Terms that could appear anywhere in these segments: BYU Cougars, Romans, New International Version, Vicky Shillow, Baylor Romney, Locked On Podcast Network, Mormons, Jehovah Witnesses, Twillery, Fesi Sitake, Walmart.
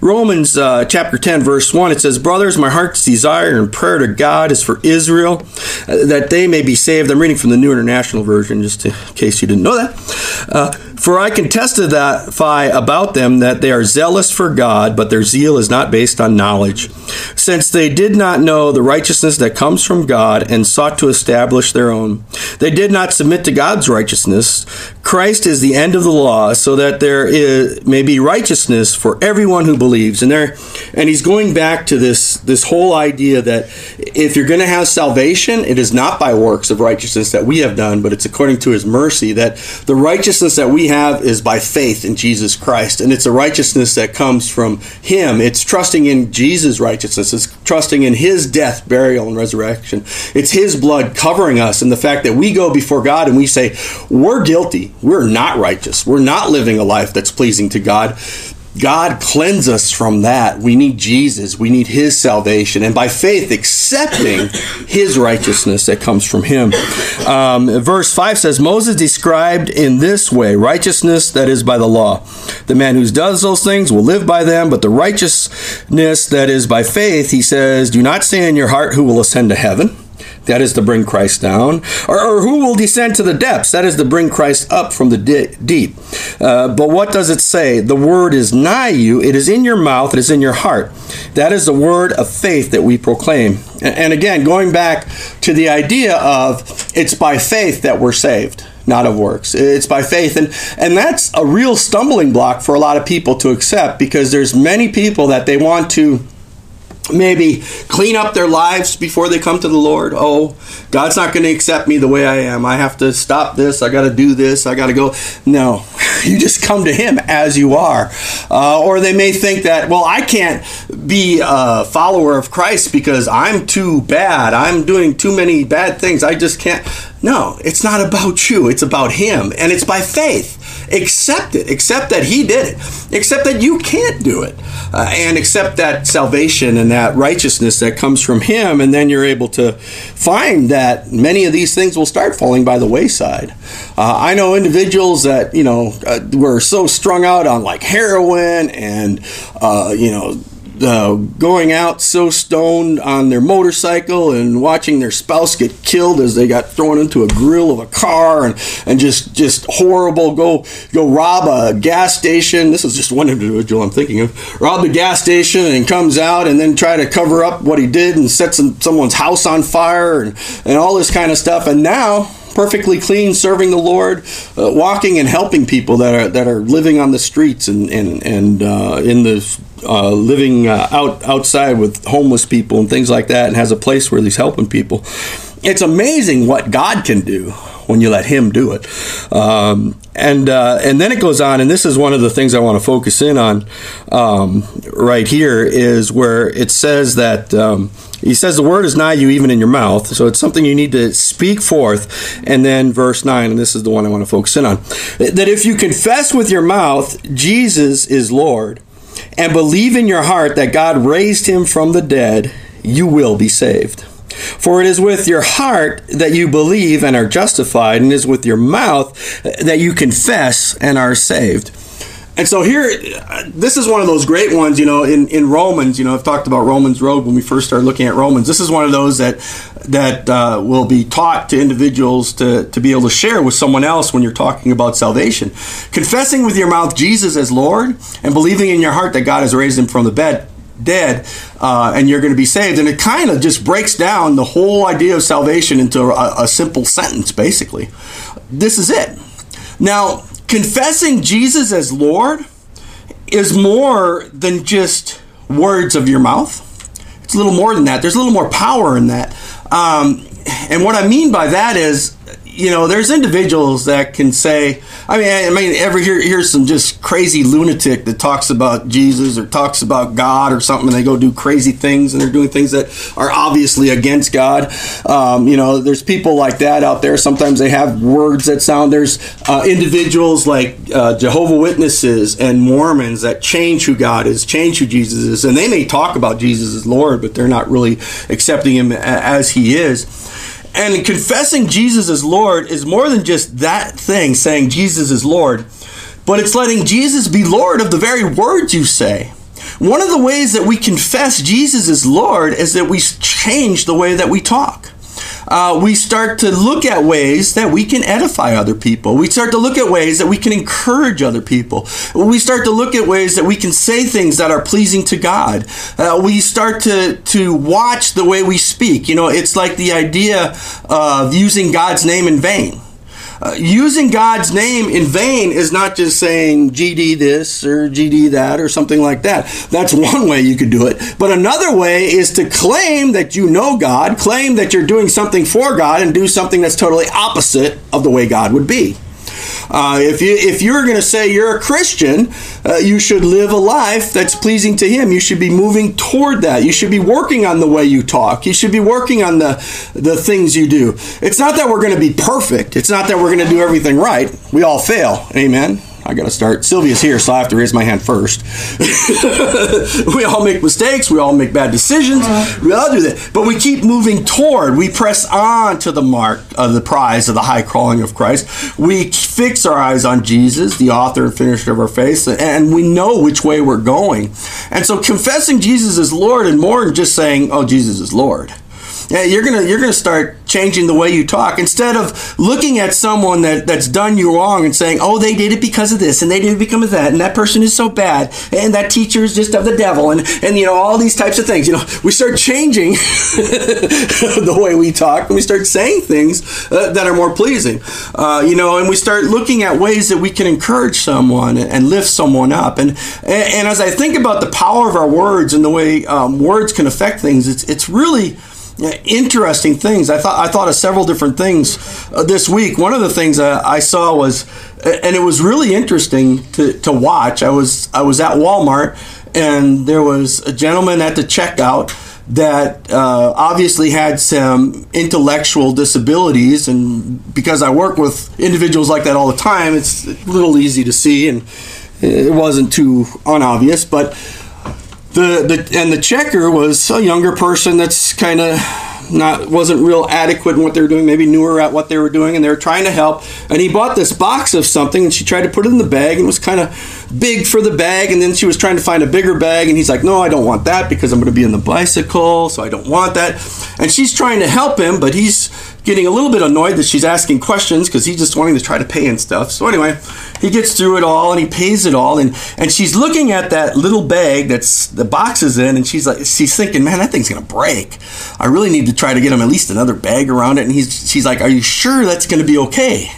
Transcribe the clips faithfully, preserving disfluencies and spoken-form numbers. Romans uh, chapter ten, verse one, it says, "Brothers, my heart's desire and prayer to God is for Israel, uh, that they may be saved." I'm reading from the New International Version, just in case you didn't know that. Uh, "For I can testify about them that they are zealous for God, but their zeal is not based on knowledge, since they did not know the righteousness that comes from God and sought to establish their own. They did not submit to God's righteousness. Christ is the end of the law, so that there is, may be righteousness for everyone who believes." And there, and he's going back to this, this whole idea that if you're going to have salvation, it is not by works of righteousness that we have done, but it's according to his mercy, that the righteousness that we have is by faith in Jesus Christ, and it's a righteousness that comes from him. It's trusting in Jesus' righteousness. It's trusting in his death, burial, and resurrection. It's his blood covering us, and the fact that we go before God and we say, we're guilty, we're not righteous, we're not living a life that's pleasing to God. God, cleanse us from that. We need Jesus. We need his salvation. And by faith, accepting his righteousness that comes from him. Um, verse five says, "Moses described in this way righteousness that is by the law. The man who does those things will live by them, but the righteousness that is by faith," he says, "do not say in your heart, who will ascend to heaven?" That is to bring Christ down. Or, or who will descend to the depths? That is to bring Christ up from the di- deep. Uh, but what does it say? The word is nigh you. It is in your mouth. It is in your heart. That is the word of faith that we proclaim. And, and again, going back to the idea of it's by faith that we're saved, not of works. It's by faith. And, and that's a real stumbling block for a lot of people to accept, because there's many people that they want to maybe clean up their lives before they come to the Lord. Oh, God's not going to accept me the way I am. I have to stop this. I got to do this. I got to go. No, you just come to him as you are. Uh, or they may think that, well, I can't be a follower of Christ because I'm too bad. I'm doing too many bad things. I just can't. No, it's not about you. It's about him. And it's by faith. Accept it. Accept that he did it. Accept that you can't do it. Uh, and accept that salvation and that righteousness that comes from him. And then you're able to find that many of these things will start falling by the wayside. Uh, I know individuals that, you know, uh, were so strung out on like heroin and, uh, you know, Uh, going out so stoned on their motorcycle and watching their spouse get killed as they got thrown into a grill of a car, and, and just just horrible. Go go rob a gas station. This is just one individual I'm thinking of. Rob the gas station and comes out and then try to cover up what he did and set some, someone's house on fire and, and all this kind of stuff. And now, perfectly clean, serving the Lord, uh, walking and helping people that are that are living on the streets and and and uh, in the uh, living uh, out outside with homeless people and things like that, and has a place where he's helping people. It's amazing what God can do when you let him do it. Um, and uh, and then it goes on, and this is one of the things I want to focus in on um, right here, is where it says that. Um, He says the word is nigh you, even in your mouth. So it's something you need to speak forth. And then verse nine, and this is the one I want to focus in on, that if you confess with your mouth Jesus is Lord and believe in your heart that God raised him from the dead, you will be saved. For it is with your heart that you believe and are justified, and it is with your mouth that you confess and are saved. And so here, this is one of those great ones, you know, in, in Romans, you know, I've talked about Romans Road when we first started looking at Romans. This is one of those that that uh, will be taught to individuals to, to be able to share with someone else when you're talking about salvation. Confessing with your mouth Jesus as Lord and believing in your heart that God has raised him from the bed, dead, uh, and you're going to be saved. And it kind of just breaks down the whole idea of salvation into a, a simple sentence, basically. This is it. Now, confessing Jesus as Lord is more than just words of your mouth. It's a little more than that. There's a little more power in that. Um, and what I mean by that is, you know, there's individuals that can say, I mean, I mean, ever hear here's some just crazy lunatic that talks about Jesus or talks about God or something, and they go do crazy things, and they're doing things that are obviously against God. Um, you know, there's people like that out there. Sometimes they have words that sound. There's uh, individuals like uh, Jehovah Witnesses and Mormons that change who God is, change who Jesus is, and they may talk about Jesus as Lord, but they're not really accepting him as he is. And confessing Jesus as Lord is more than just that thing, saying Jesus is Lord, but it's letting Jesus be Lord of the very words you say. One of the ways that we confess Jesus is Lord is that we change the way that we talk. Uh, we start to look at ways that we can edify other people. We start to look at ways that we can encourage other people. We start to look at ways that we can say things that are pleasing to God. Uh, we start to, to watch the way we speak. You know, it's like the idea of using God's name in vain. Uh, using God's name in vain is not just saying G D this or G D that or something like that. That's one way you could do it. But another way is to claim that you know God, claim that you're doing something for God, and do something that's totally opposite of the way God would be. Uh, if you, if you're going to say you're a Christian, uh, you should live a life that's pleasing to Him. You should be moving toward that. You should be working on the way you talk. You should be working on the, the things you do. It's not that we're going to be perfect. It's not that we're going to do everything right. We all fail. Amen. I got to start. Sylvia's here, so I have to raise my hand first. We all make mistakes. We all make bad decisions. We all do that. But we keep moving toward. We press on to the mark of the prize of the high calling of Christ. We fix our eyes on Jesus, the author and finisher of our faith, and we know which way we're going. And so confessing Jesus as Lord and more than just saying, oh, Jesus is Lord. Yeah, you're gonna you're gonna start changing the way you talk. Instead of looking at someone that, that's done you wrong and saying, oh, they did it because of this, and they did it because of that, and that person is so bad, and that teacher is just of the devil, and, and you know, all these types of things. You know, we start changing the way we talk, and we start saying things uh, that are more pleasing. Uh, you know, and we start looking at ways that we can encourage someone and lift someone up. And and, and as I think about the power of our words and the way um, words can affect things, it's it's really interesting things. I thought I thought of several different things uh, this week. One of the things I, I saw was, and it was really interesting to, to watch. I was I was at Walmart, and there was a gentleman at the checkout that uh, obviously had some intellectual disabilities, and because I work with individuals like that all the time, it's a little easy to see, and it wasn't too unobvious, but. The, the, and the checker was a younger person that's kind of not wasn't real adequate in what they were doing, maybe newer at what they were doing, and they were trying to help. And he bought this box of something, and she tried to put it in the bag, and was kind of big for the bag, and then she was trying to find a bigger bag, and he's like, no, I don't want that because I'm going to be in the bicycle, so I don't want that. And she's trying to help him, but he's getting a little bit annoyed that she's asking questions because he's just wanting to try to pay and stuff. So anyway, he gets through it all and he pays it all, and, and she's looking at that little bag that's the box is in, and she's like, she's thinking, man, that thing's gonna break. I really need to try to get him at least another bag around it. And he's she's like, are you sure that's gonna be okay?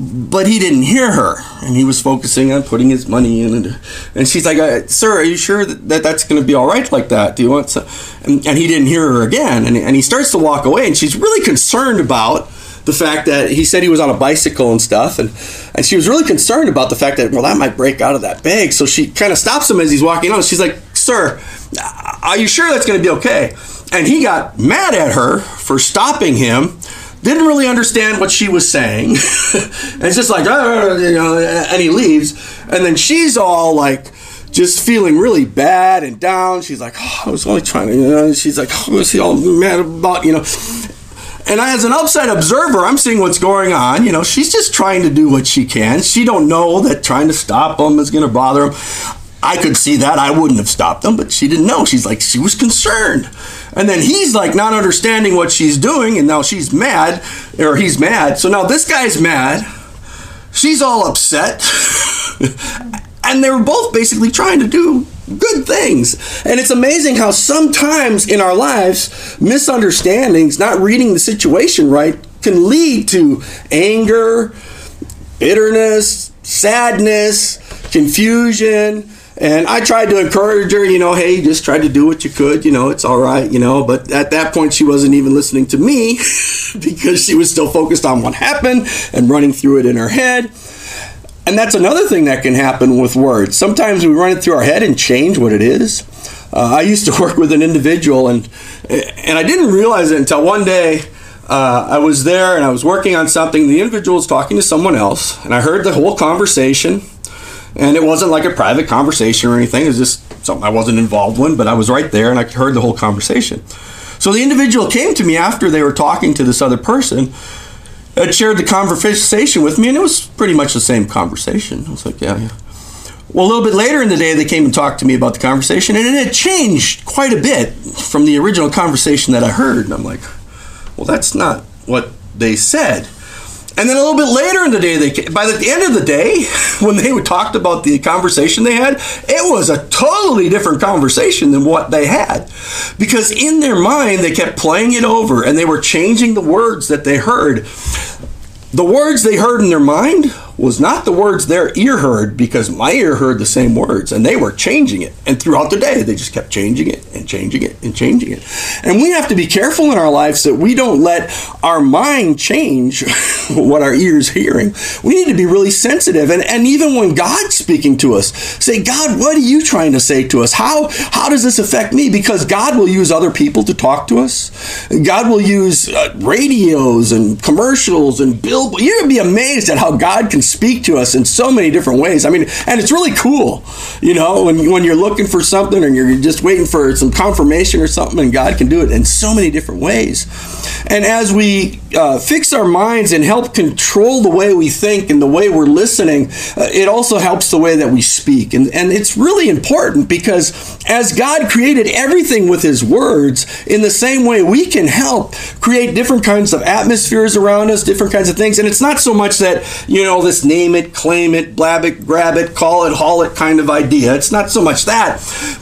But he didn't hear her, and he was focusing on putting his money in. And, and she's like, sir, are you sure that, that that's going to be all right like that? Do you want some? And, and he didn't hear her again, and, and he starts to walk away, and she's really concerned about the fact that he said he was on a bicycle and stuff, and, and she was really concerned about the fact that, well, that might break out of that bag. So she kind of stops him as he's walking on. She's like, sir, are you sure that's going to be okay? And he got mad at her for stopping him. Didn't really understand what she was saying. It's just like, oh, you know, and he leaves. And then she's all like, just feeling really bad and down. She's like, oh, I was only trying to, you know, she's like, oh, what's he all mad about, you know? And as an outside observer, I'm seeing what's going on. You know, she's just trying to do what she can. She don't know that trying to stop him is going to bother him. I could see that. I wouldn't have stopped him, but she didn't know. She's like, she was concerned. And then he's like not understanding what she's doing, and now she's mad, or he's mad. So now this guy's mad. She's all upset. And they were both basically trying to do good things. And it's amazing how sometimes in our lives, misunderstandings, not reading the situation right, can lead to anger, bitterness, sadness, confusion. And I tried to encourage her, you know, hey, just try to do what you could, you know, it's all right, you know. But at that point, she wasn't even listening to me because she was still focused on what happened and running through it in her head. And that's another thing that can happen with words. Sometimes we run it through our head and change what it is. Uh, I used to work with an individual, and and I didn't realize it until one day. Uh, I was there, and I was working on something. The individual was talking to someone else, and I heard the whole conversation. And it wasn't like a private conversation or anything. It was just something I wasn't involved in, but I was right there, and I heard the whole conversation. So the individual came to me after they were talking to this other person and shared the conversation with me, and it was pretty much the same conversation. I was like, yeah, yeah. Well, a little bit later in the day, they came and talked to me about the conversation, and it had changed quite a bit from the original conversation that I heard. And I'm like, well, that's not what they said. And then a little bit later in the day, they came, by the end of the day, when they talked about the conversation they had, it was a totally different conversation than what they had. Because in their mind, they kept playing it over, and they were changing the words that they heard. The words they heard in their mind was not the words their ear heard, because my ear heard the same words, and they were changing it. And throughout the day, they just kept changing it and changing it and changing it. And we have to be careful in our lives that we don't let our mind change what our ear's hearing. We need to be really sensitive. And, and even when God's speaking to us, say, God, what are you trying to say to us? How, how does this affect me? Because God will use other people to talk to us. God will use uh, radios and commercials and billboards. You're going to be amazed at how God can speak to us in so many different ways. I mean, and it's really cool, you know, when, when you're looking for something and you're just waiting for some confirmation or something, and God can do it in so many different ways. And as we uh, fix our minds and help control the way we think and the way we're listening, uh, it also helps the way that we speak. And, and it's really important, because as God created everything with His words, in the same way we can help create different kinds of atmospheres around us, different kinds of things. And it's not so much that, you know, this name it, claim it, blab it, grab it, call it, haul it kind of idea. It's not so much that,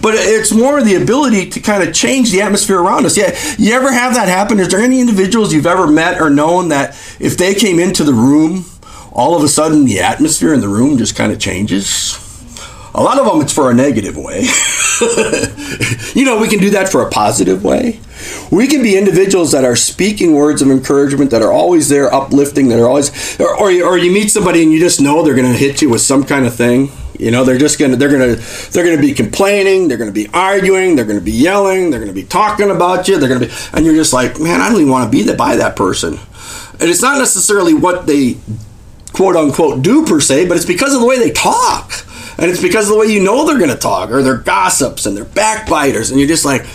but it's more the ability to kind of change the atmosphere around us. Yeah, you ever have that happen? Is there any individuals you've ever met or known that if they came into the room, all of a sudden the atmosphere in the room just kind of changes? A lot of them, it's for a negative way. You know, we can do that for a positive way. We can be individuals that are speaking words of encouragement, that are always there, uplifting, that are always, or, or, you, or you meet somebody and you just know they're going to hit you with some kind of thing. You know, they're just going to, they're going to, they're going to be complaining, they're going to be arguing, they're going to be yelling, they're going to be talking about you, they're going to be, and you're just like, man, I don't even want to be that by that person. And it's not necessarily what they quote unquote do per se, but it's because of the way they talk. And it's because of the way you know they're going to talk, or they're gossips and they're backbiters. And you're just like,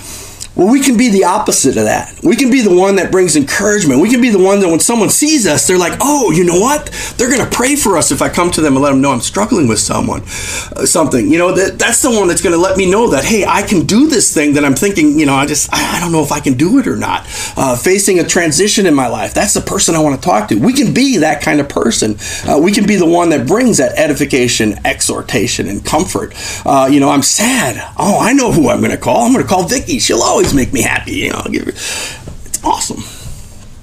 well, we can be the opposite of that. We can be the one that brings encouragement. We can be the one that when someone sees us, they're like, oh, you know what? They're going to pray for us if I come to them and let them know I'm struggling with someone, uh, something. You know, that that's the one that's going to let me know that, hey, I can do this thing that I'm thinking, you know, I just, I, I don't know if I can do it or not. Uh, facing a transition in my life, that's the person I want to talk to. We can be that kind of person. Uh, we can be the one that brings that edification, exhortation, and comfort. Uh, you know, I'm sad. Oh, I know who I'm going to call. I'm going to call Vicky Shillow. Make me happy, you know. It's awesome.